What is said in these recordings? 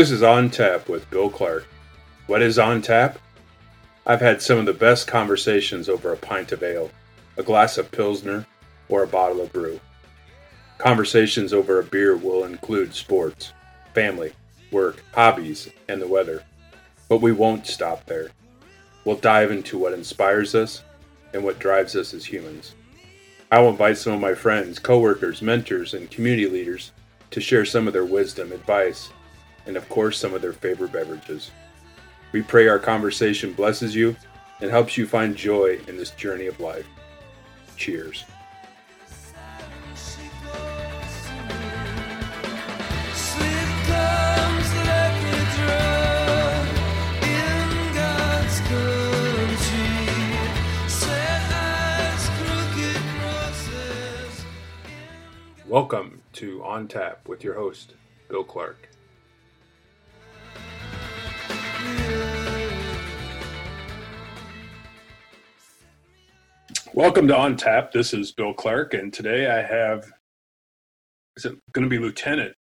This is On Tap with Bill Clark. What is On Tap? I've had some of the best conversations over a pint of ale, a glass of Pilsner, or a bottle of brew. Conversations over a beer will include sports, family, work, hobbies, and the weather. But we won't stop there. We'll dive into what inspires us and what drives us as humans. I will invite some of my friends, coworkers, mentors, and community leaders to share some of their wisdom, advice, and of course some of their favorite beverages. We pray our conversation blesses you and helps you find joy in this journey of life. Cheers. Welcome to On Tap with your host, Bill Clark. Welcome to On Tap. This is Bill Clark, and today I have, it's going to be Lieutenant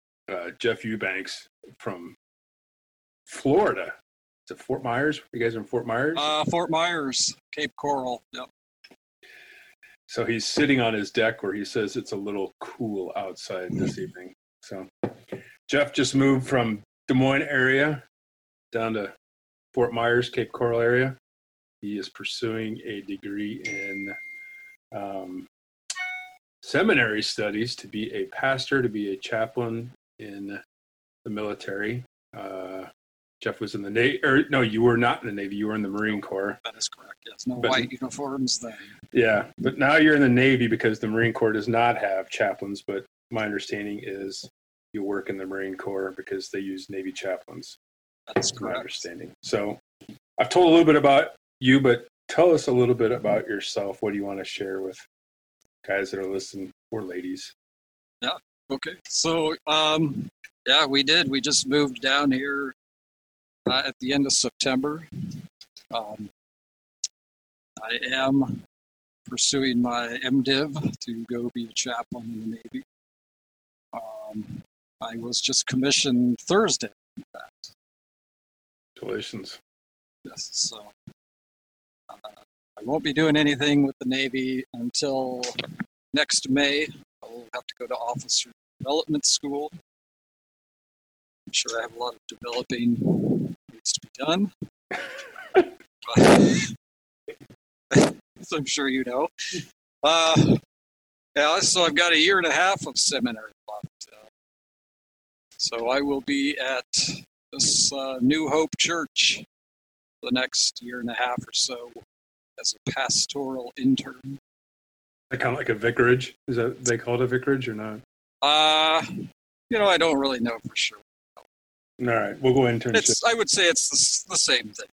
Jeff Eubanks from Florida. Is it Fort Myers? You guys are in Fort Myers? Fort Myers, Cape Coral, yep. So he's sitting on his deck where he says it's a little cool outside this evening. So Jeff just moved from Des Moines area down to Fort Myers, Cape Coral area. He is pursuing a degree in seminary studies to be a pastor, to be a chaplain in the military. Jeff was in the Navy, or no, you were not in the Navy. You were in the Marine Corps. That is correct. Yes, no white uniforms then. Yeah, but now you're in the Navy because the Marine Corps does not have chaplains. But my understanding is you work in the Marine Corps because they use Navy chaplains. That's correct. My understanding. So I've told a little bit about you, but tell us a little bit about yourself. What do you want to share with guys that are listening or ladies? Yeah. Okay. So yeah, we did. We just moved down here. At the end of September, I am pursuing my MDiv to go be a chaplain in the Navy. I was just commissioned Thursday, in fact. Congratulations. Yes, so I won't be doing anything with the Navy until next May. I'll have to go to Officer Development School. I'm sure I have a lot of developing to be done, as I'm sure you know. Yeah, so I've got a year and a half of seminary left. So I will be at this New Hope Church the next year and a half or so as a pastoral intern. That kind of like a vicarage? Is that they call it a vicarage or not? I don't really know for sure. All right, we'll go internship. I would say it's the same thing.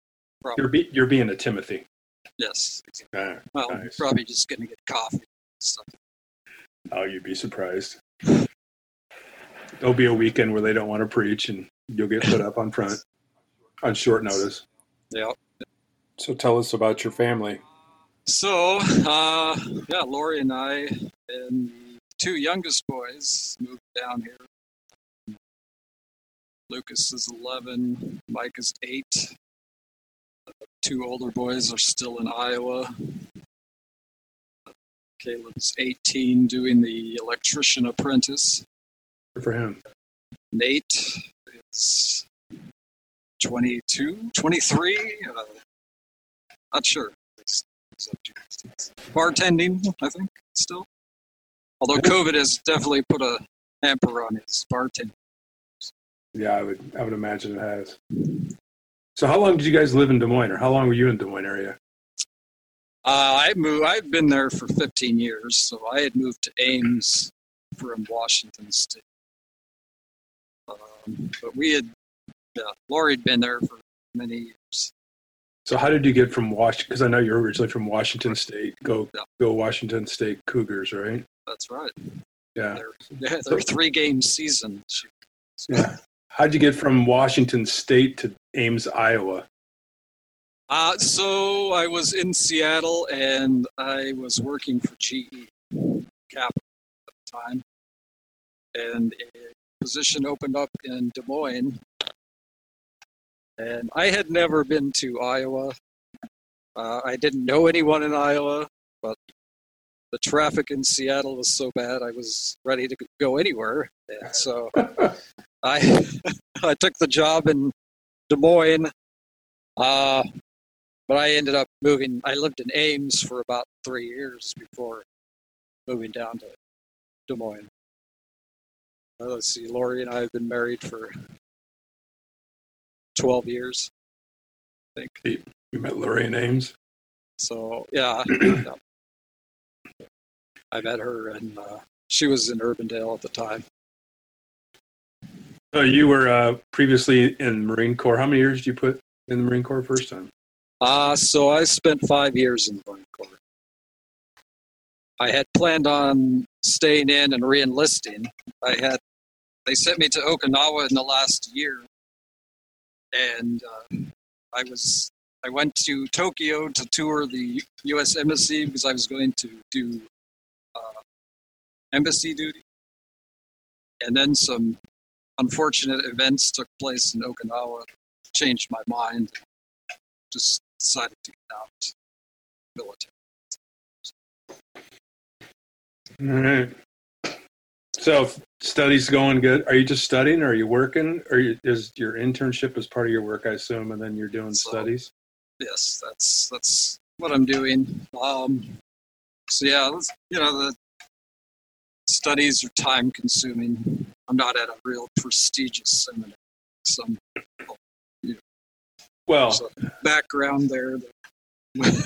Probably. You're being a Timothy. Yes. Exactly. Ah, well, nice. I'm probably just going to get coffee and stuff. Oh, you'd be surprised. There'll be a weekend where they don't want to preach, and you'll get put up on front on short notice. Yeah. So tell us about your family. So, yeah, Lori and I and the two youngest boys moved down here. Lucas is 11, Mike is 8. Two older boys are still in Iowa. Caleb's 18, doing the electrician apprentice. Good for him. Nate is 22, 23, not sure. Bartending, I think, still. Although COVID has definitely put a hamper on his bartending. Yeah, I would imagine it has. So how long did you guys live in Des Moines, or how long were you in Des Moines area? I've been there for 15 years, so I had moved to Ames from Washington State. But Laurie had been there for many years. So how did you get from Washington, because I know you're originally from Washington State, go Washington State Cougars, right? That's right. Yeah. Their three-game season. Yeah. How'd you get from Washington State to Ames, Iowa? So I was in Seattle, and I was working for GE Capital at the time. And a position opened up in Des Moines And I had never been to Iowa. I didn't know anyone in Iowa, but the traffic in Seattle was so bad I was ready to go anywhere. And so I took the job in Des Moines, but I ended up moving. I lived in Ames for about 3 years before moving down to Des Moines. Let's see, Lori and I have been married for 12 years, I think. We met Laurie in Ames. So, yeah. I met her, and she was in Urbandale at the time. So you were previously in Marine Corps. How many years did you put in the Marine Corps first time? So I spent 5 years in the Marine Corps. I had planned on staying in and re-enlisting. They sent me to Okinawa in the last year, and I went to Tokyo to tour the U.S. Embassy because I was going to do embassy duty. And then some unfortunate events took place in Okinawa, changed my mind, just decided to get out of the military. All right. So, study's going good. Are you just studying, or are you working, or is your internship as part of your work, I assume, and then you're doing studies? Yes, that's what I'm doing. So yeah, the studies are time-consuming. I'm not at a real prestigious seminary. Some background there. That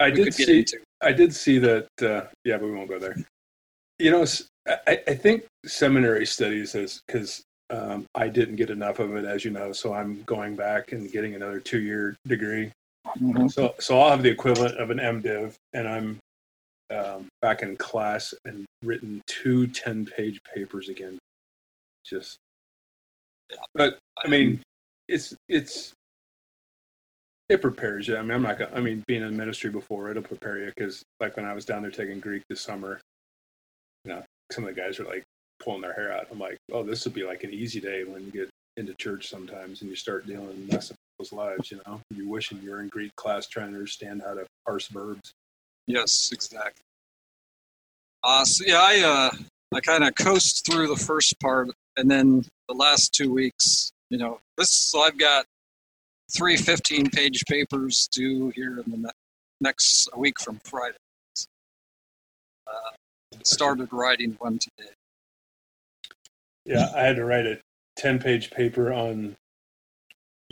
I did see that. Yeah, but we won't go there. You know, I think seminary studies is because I didn't get enough of it, as you know. So I'm going back and getting another 2-year degree. Mm-hmm. So I'll have the equivalent of an MDiv, and I'm back in class and written 2 10-page papers again. Just, but I mean, it prepares you. I mean, being in ministry before, it'll prepare you because, like, when I was down there taking Greek this summer. You know, some of the guys are like pulling their hair out. I'm like, oh, this would be like an easy day when you get into church sometimes and you start dealing with messing people's lives, you know? You're wishing you were in Greek class trying to understand how to parse verbs. Yes, exactly. I kind of coast through the first part, and then the last 2 weeks, you know, so I've got 3 15-page papers due here in the next week from Friday. Started writing one today. Yeah, I had to write a 10-page paper on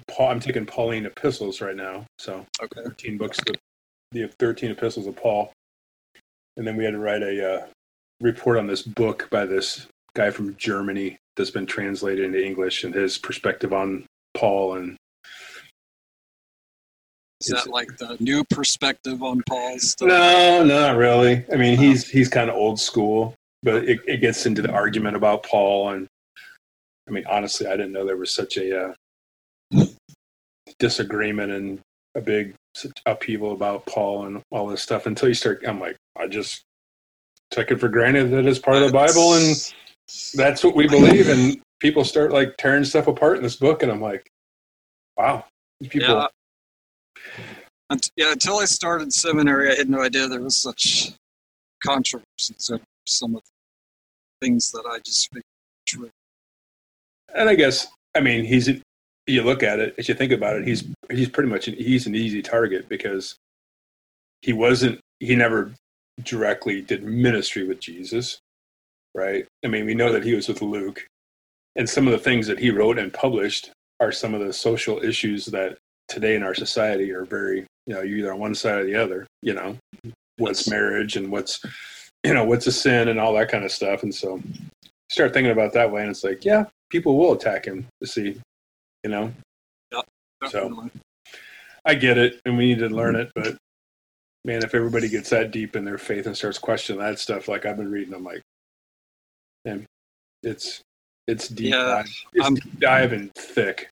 Paul. I'm taking Pauline epistles right now, so okay. 13 books, the 13 epistles of Paul, and then we had to write a report on this book by this guy from Germany that's been translated into English and his perspective on Paul. And is that like the new perspective on Paul's stuff? No, not really. I mean, he's kind of old school, but it gets into the argument about Paul. And I mean, honestly, I didn't know there was such a disagreement and a big upheaval about Paul and all this stuff until you start. I'm like, I just took it for granted that it's part of the Bible and that's what we believe. And people start like tearing stuff apart in this book. And I'm like, wow, these people. Yeah. Yeah, until I started seminary, I had no idea there was such controversies over some of the things that I just figured true. And I guess, I mean, you look at it, as you think about it, he's pretty much he's an easy target because he never directly did ministry with Jesus, right? I mean, we know that he was with Luke, and some of the things that he wrote and published are some of the social issues that today in our society are very, you know, you're either on one side or the other, you know, what's marriage and what's, you know, what's a sin and all that kind of stuff. And so you start thinking about that way and it's like, yeah, people will attack him to see, you know, yeah, so I get it and we need to learn it, but man, if everybody gets that deep in their faith and starts questioning that stuff, like I've been reading, I'm like, man, it's deep. Yeah, I'm diving thick.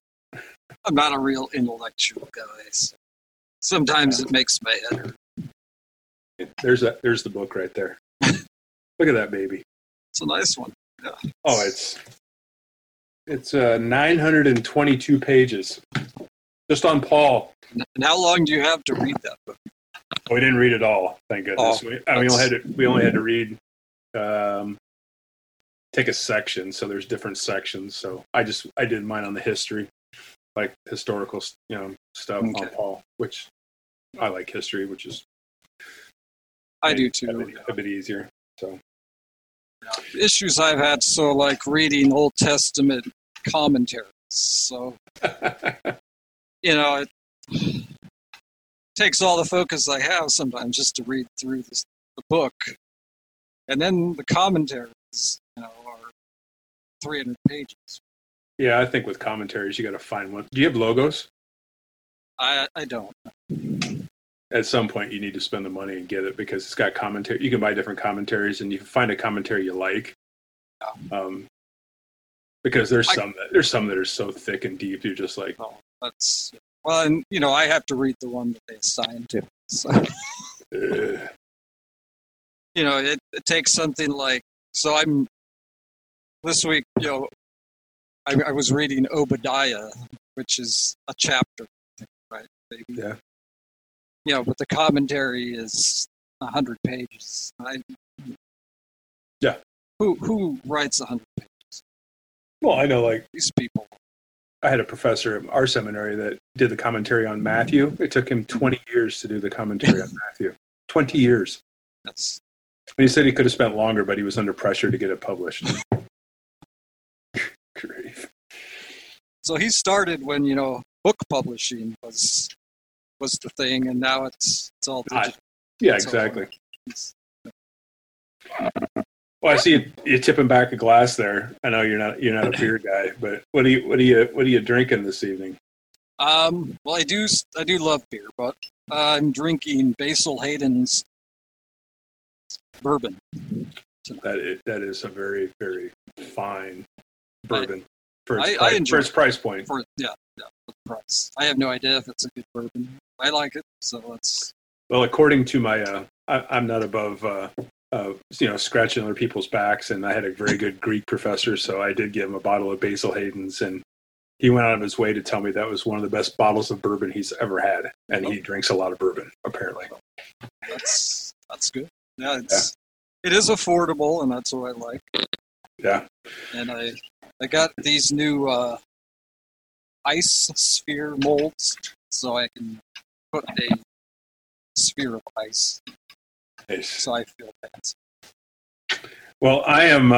I'm not a real intellectual guy. So sometimes it makes my head hurt. There's the book right there. Look at that baby. It's a nice one. Yeah. Oh, it's It's 922 pages, just on Paul. And how long do you have to read that book? Oh, we didn't read it all, thank goodness. We only had to read, take a section. So there's different sections. So I did mine on the history, like historical, stuff on Paul, which I like history, which is I do too. A bit easier. So issues I've had, so like reading Old Testament commentaries. So it takes all the focus I have sometimes just to read through the book, and then the commentaries, are 300 pages. Yeah, I think with commentaries you got to find one. Do you have logos? I don't. At some point, you need to spend the money and get it because it's got commentary. You can buy different commentaries, and you can find a commentary you like. Yeah. Because there's some that are so thick and deep, you're just like, oh, that's well. And I have to read the one that they assign to. So. It takes something like so. I'm this week. I was reading Obadiah, which is a chapter, right? Maybe. Yeah. But the commentary is 100 pages. Yeah. Who writes 100 pages? Well, I know, these people. I had a professor at our seminary that did the commentary on Matthew. It took him 20 years to do the commentary on Matthew. 20 years. And he said he could have spent longer, but he was under pressure to get it published. Great. So he started when, book publishing was the thing, and now it's all digital. Yeah, it's exactly. Well, I see you tipping back a glass there. I know you're not a beer guy, but what are you drinking this evening? Well, I do love beer, but I'm drinking Basil Hayden's bourbon tonight. That is a very, very fine bourbon for its price point. Price. I have no idea if it's a good bourbon. I like it, so let's. Well, according to my, I'm not above, scratching other people's backs, and I had a very good Greek professor, so I did give him a bottle of Basil Hayden's, and he went out of his way to tell me that was one of the best bottles of bourbon he's ever had, and he drinks a lot of bourbon, apparently. That's good. Yeah, It is affordable, and that's what I like. Yeah. And I got these new ice sphere molds, so I can put a sphere of ice. Nice. So I feel fancy. Well, I am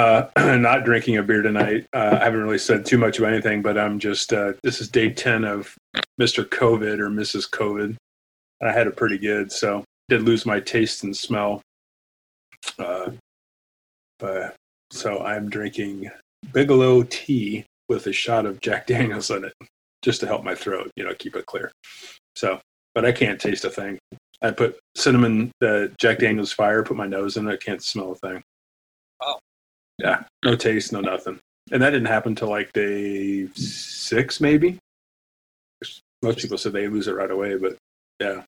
not drinking a beer tonight. I haven't really said too much of anything, but I'm just, this is day 10 of Mr. COVID or Mrs. COVID, and I had it pretty good, so did lose my taste and smell. But so I'm drinking Bigelow tea with a shot of Jack Daniels in it, just to help my throat, keep it clear. So, but I can't taste a thing. I put cinnamon, the Jack Daniels fire, put my nose in it, I can't smell a thing. Oh. Yeah, no taste, no nothing. And that didn't happen till day 6, maybe. Most people said they lose it right away, but yeah.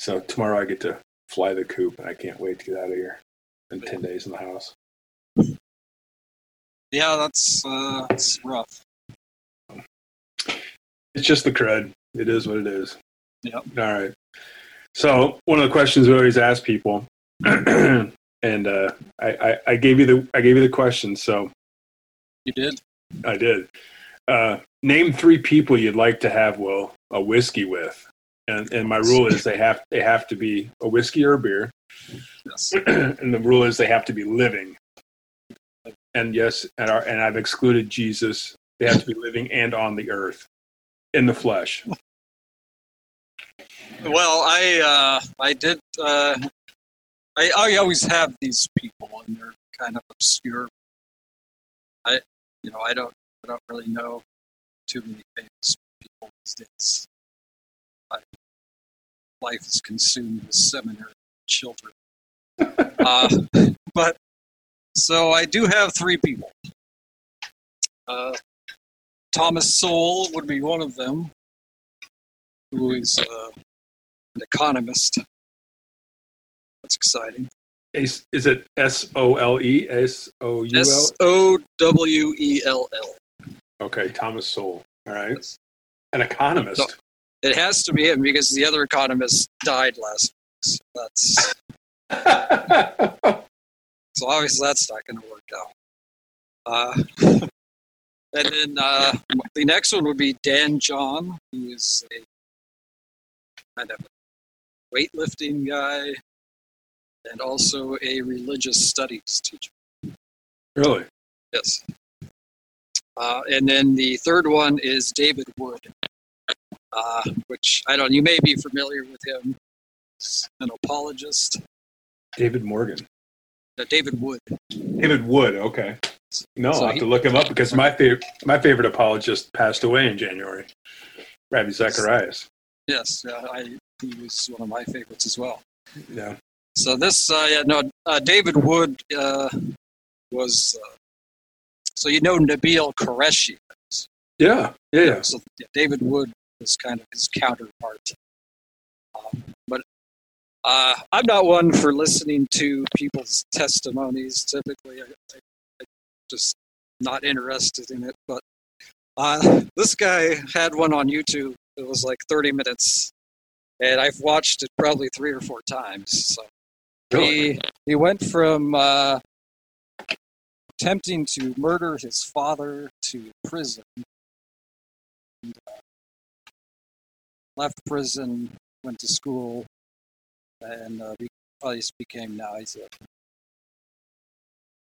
So tomorrow I get to fly the coop, and I can't wait to get out of here. In 10 days in the house. Yeah, that's rough. It's just the crud. It is what it is. Yep. All right. So one of the questions we always ask people, and I gave you the question. So you did. I did. Name 3 people you'd like to have a whiskey with, and my rule is they have to be a whiskey or a beer. Yes. And the rule is they have to be living. And yes, and I've excluded Jesus. They have to be living and on the earth, in the flesh. Well, I always have these people, and they're kind of obscure. I don't really know too many famous people these days. My life is consumed with seminary children, but. So I do have 3 people. Thomas Sowell would be one of them, who is an economist. That's exciting. Is it S-O-L-E? S-O-U-L? S-O-W-E-L-L. Okay, Thomas Sowell. All right. An economist. No, it has to be him because the other economist died last week. So that's... so obviously that's not going to work out. And then the next one would be Dan John. He is a kind of weightlifting guy and also a religious studies teacher. Really? Yes. And then the third one is David Wood, which I don't. You may be familiar with him. He's an apologist. David Morgan. David Wood. David Wood. Okay. No, so I'll have to look him up because my favorite apologist passed away in January, Ravi Zacharias. Yes, he was one of my favorites as well. Yeah. So this, David Wood was. So you know Nabeel Qureshi. Yeah. So David Wood was kind of his counterpart. But I'm not one for listening to people's testimonies. Typically, I'm just not interested in it. But this guy had one on YouTube. It was like 30 minutes, and I've watched it probably 3 or 4 times. So he went from... attempting to murder his father to prison. And, left prison, went to school, and he's a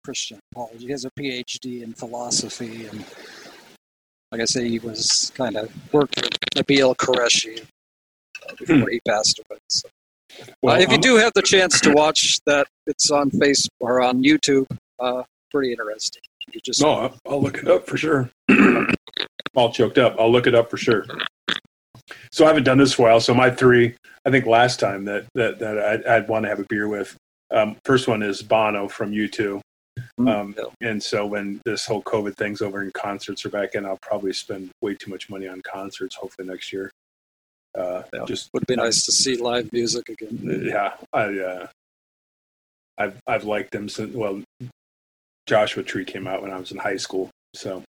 Christian apologist. He has a PhD in philosophy, and like I say, he was kind of worked with Nabeel Qureshi before he passed away. So. Well, if you do have the chance to watch that, it's on Facebook or on YouTube. Pretty interesting. I'll look it up for sure. I'm all choked up. I'll look it up for sure. So I haven't done this for a while. So my three, I think last time that I'd want to have a beer with. First one is Bono from U2. And so when this whole COVID thing's over and concerts are back in, I'll probably spend way too much money on concerts. Hopefully next year. Just would be nice to see live music again. Yeah, I've liked them since. Well. Joshua Tree came out when I was in high school, so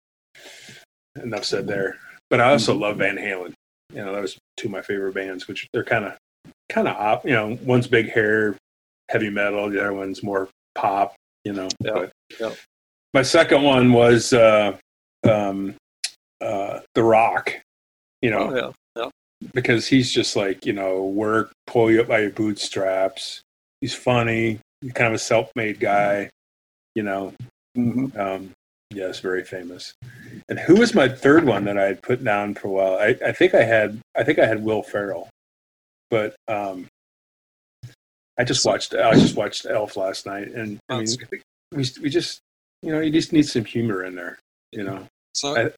enough said there. But I also love Van Halen. You know, that was two of my favorite bands, which they're kind of op. You know, one's big hair, heavy metal. The other one's more pop. You know. Yep. But yep. My second one was The Rock. You know, because he's just like, you know, pull you up by your bootstraps. He's funny. He's kind of a self-made guy. You know, yes, very famous. And who was my third one that I had put down for a while? I think I had Will Ferrell, but I just watched Elf last night, and I mean, we just, you know, you just need some humor in there, you know. So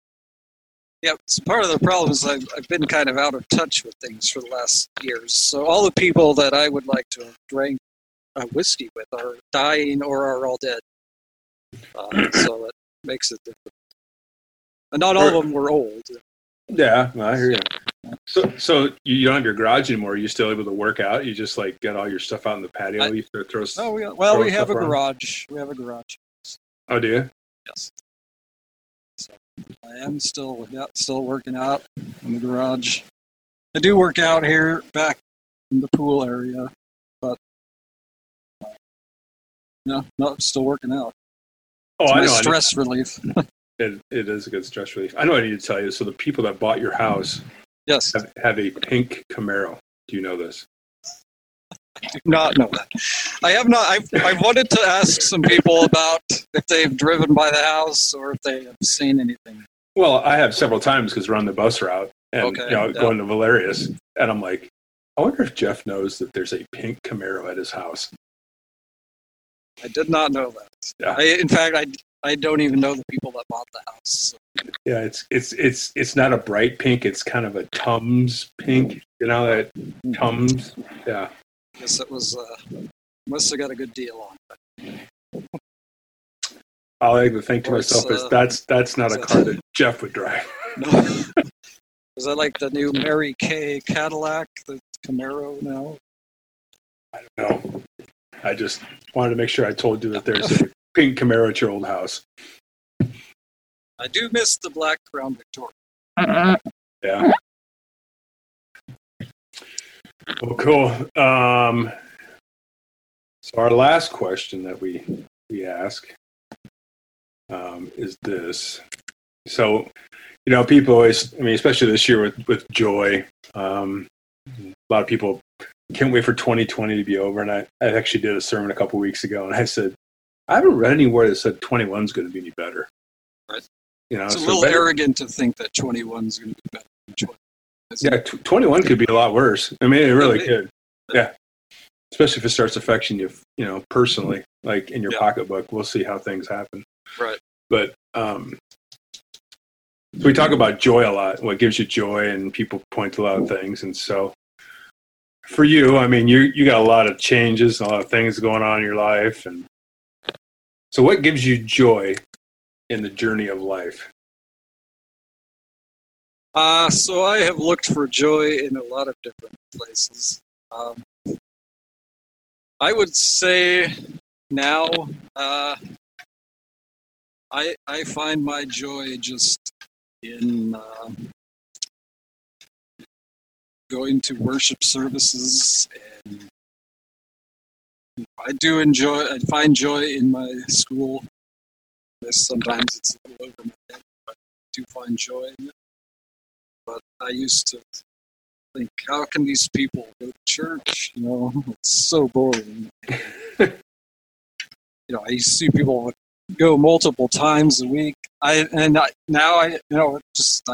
so part of the problem is I've been kind of out of touch with things for the last years. So all the people that I would like to have drank whiskey with are dying or are all dead. So it makes it different. And not all of them were old. Yeah, I hear you. So you don't have your garage anymore. Are you still able to work out? You just like get all your stuff out in the patio? We have a garage. We have a garage. Oh, do you? Yes. So I am still working out in the garage. I do work out here back in the pool area, but no, I'm still working out. Oh, I know. Stress relief. It is a good stress relief. I know what I need to tell you. So the people that bought your house have a pink Camaro. Do you know this? I do not know that. I have not. I wanted to ask some people about if they've driven by the house or if they have seen anything. Well, I have several times because we're on the bus route and going to Valerius. And I'm like, I wonder if Jeff knows that there's a pink Camaro at his house. I did not know that. Yeah. In fact, I don't even know the people that bought the house. So. Yeah, it's not a bright pink. It's kind of a Tums pink. You know that Tums. Yeah. Yes, it was. Must have got a good deal on it. All I have to think to myself is that's not a car that Jeff would drive. No. Is that like the new Mary Kay Cadillac, the Camaro now? I don't know. I just wanted to make sure I told you that there's a pink Camaro at your old house. I do miss the black Crown Victoria. Yeah. Well, cool. So our last question that we ask is this. So, you know, people always, I mean, especially this year with joy, a lot of people can't wait for 2020 to be over. And I actually did a sermon a couple weeks ago, and I said, I haven't read anywhere that said 21 is going to be any better. Right. You know, it's a little arrogant to think that 21 is going to be better than 20. Yeah, 21 could be a lot worse. I mean, it really could. Yeah. Especially if it starts affecting you, you know, personally, like in your pocketbook. We'll see how things happen. Right. But so we talk about joy a lot, what gives you joy, and people point to a lot of things. And so for you, I mean, you got a lot of changes and a lot of things going on in your life. And so what gives you joy in the journey of life? So I have looked for joy in a lot of different places. I would say now I find my joy just in going to worship services, and I find joy in my school. Sometimes it's a little over my head, but I do find joy in it. But I used to think, how can these people go to church? You know, it's so boring. You know, I used to see people go multiple times a week. Now I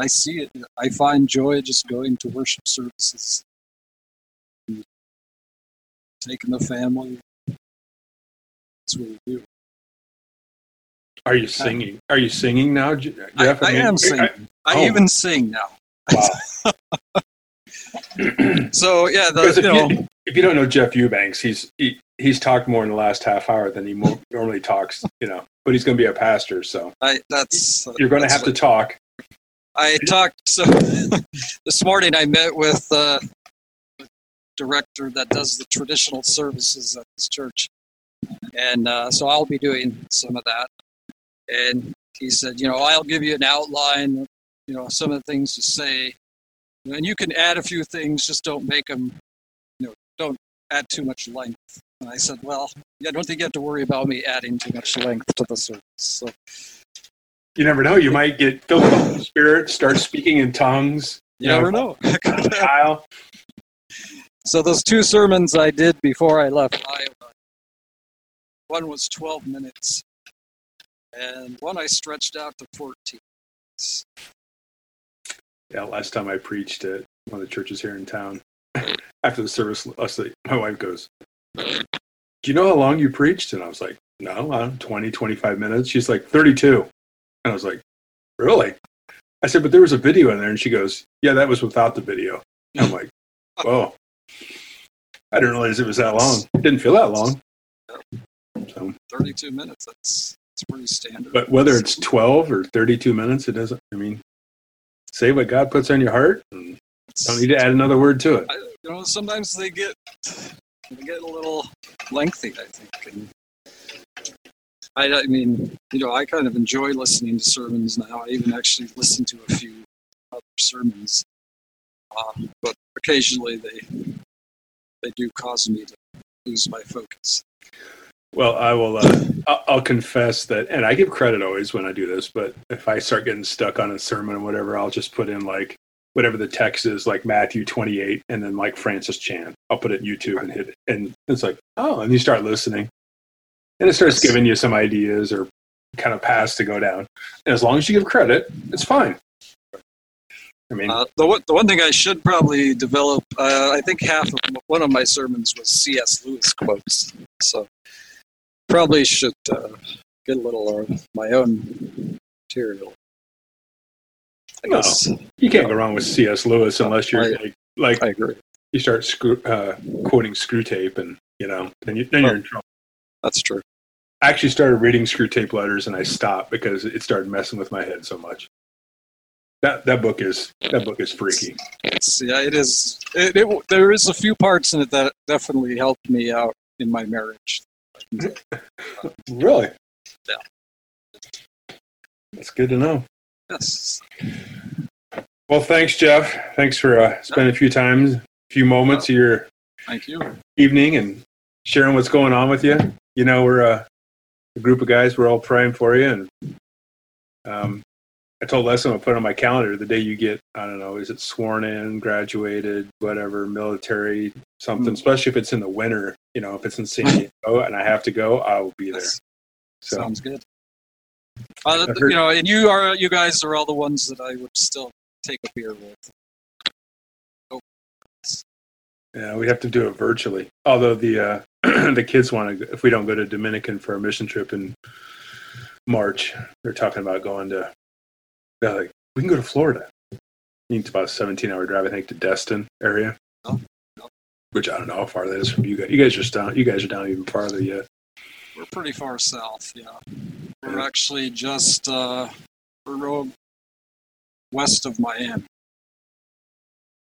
see it. I find joy just going to worship services, taking the family. That's what we do. Are you singing? Are you singing now, Jeff? I am singing. I even sing now. Wow. So yeah, if you don't know Jeff Eubanks, he's talked more in the last half hour than he normally talks, you know. But he's going to be a pastor, so you're going to have to talk. I talked. So this morning I met with the director that does the traditional services at this church, and so I'll be doing some of that. And he said, you know, I'll give you an outline. You know, some of the things to say, and you can add a few things, just don't make them, you know, don't add too much length. And I said, well, I don't think you have to worry about me adding too much length to the service. So you never know, you might get filled with the Spirit, start speaking in tongues. You never know. Kyle. So those two sermons I did before I left Iowa, one was 12 minutes, and one I stretched out to 14 minutes. Yeah, last time I preached at one of the churches here in town, after the service, my wife goes, do you know how long you preached? And I was like, no, I don't know, 20, 25 minutes. She's like, 32. And I was like, really? I said, but there was a video in there. And she goes, yeah, that was without the video. And I'm like, whoa. I didn't realize it was that long. It didn't feel that long. So, 32 minutes, that's pretty standard. But whether it's 12 or 32 minutes, it doesn't, I mean. Say what God puts on your heart, and don't need to add another word to it. You know, sometimes they get a little lengthy, I think. And I mean, you know, I kind of enjoy listening to sermons now. I even actually listen to a few other sermons, but occasionally they do cause me to lose my focus. Well, I will. I'll confess that, and I give credit always when I do this. But if I start getting stuck on a sermon or whatever, I'll just put in like whatever the text is, like Matthew 28, and then like Francis Chan. I'll put it in YouTube and hit it, and it's like, oh, and you start listening, and it starts giving you some ideas or kind of paths to go down. And as long as you give credit, it's fine. I mean, the one thing I should probably develop. I think one of my sermons was C.S. Lewis quotes, so. Probably should get a little of my own material. I guess you can't go wrong with C.S. Lewis unless you're like I agree. You start quoting Screw Tape, and you know, then you're in trouble. That's true. I actually started reading Screw Tape letters, and I stopped because it started messing with my head so much. That book is freaky. It is. There is a few parts in it that definitely helped me out in my marriage. Really? Yeah. That's good to know. Yes. Well, thanks, Jeff. Thanks for spending a few moments of your evening and sharing what's going on with you. You know, we're a group of guys. We're all praying for you. And I told Les I'm going to put on my calendar the day you get, I don't know, is it sworn in, graduated, whatever, military, something, especially if it's in the winter, you know, if it's in San Diego and I have to go, I will be there. So. Sounds good. You know, and you guys are all the ones that I would still take a beer with. Oh. Yeah, we have to do it virtually. Although the the kids want to, if we don't go to Dominican for a mission trip in March, they're talking about going to, they're like, we can go to Florida. It's about a 17-hour drive, I think, to Destin area. No. Which I don't know how far that is from you guys. You guys are down even farther yet. We're pretty far south, yeah. We're actually just west of Miami.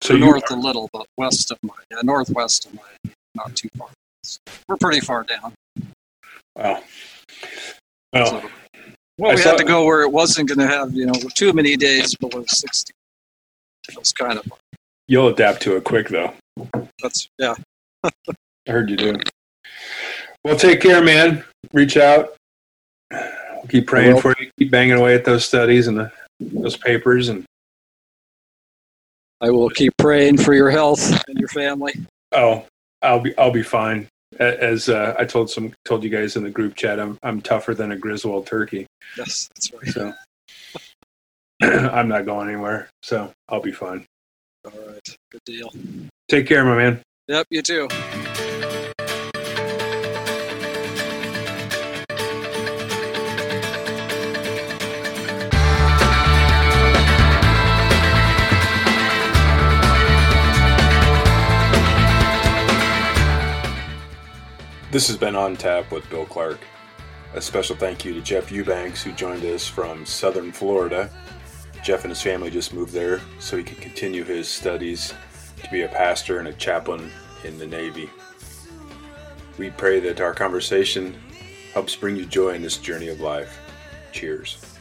So north a little, but west of Miami, northwest of Miami, not too far. So we're pretty far down. Wow. Well, so, we had to go where it wasn't going to have, you know, too many days below 60. It was kind of. You'll adapt to it quick, though. Yeah. I heard you do. Well, take care, man. Reach out. We'll keep praying for you. Keep banging away at those studies and those papers. And I will keep praying for your health and your family. Oh, I'll be fine. As I told you guys in the group chat, I'm tougher than a Griswold turkey. Yes, that's right. So I'm not going anywhere. So I'll be fine. All right, good deal. Take care, my man. Yep, you too. This has been On Tap with Bill Clark. A special thank you to Jeff Eubanks, who joined us from Southern Florida. Jeff and his family just moved there so he could continue his studies to be a pastor and a chaplain in the Navy. We pray that our conversation helps bring you joy in this journey of life. Cheers.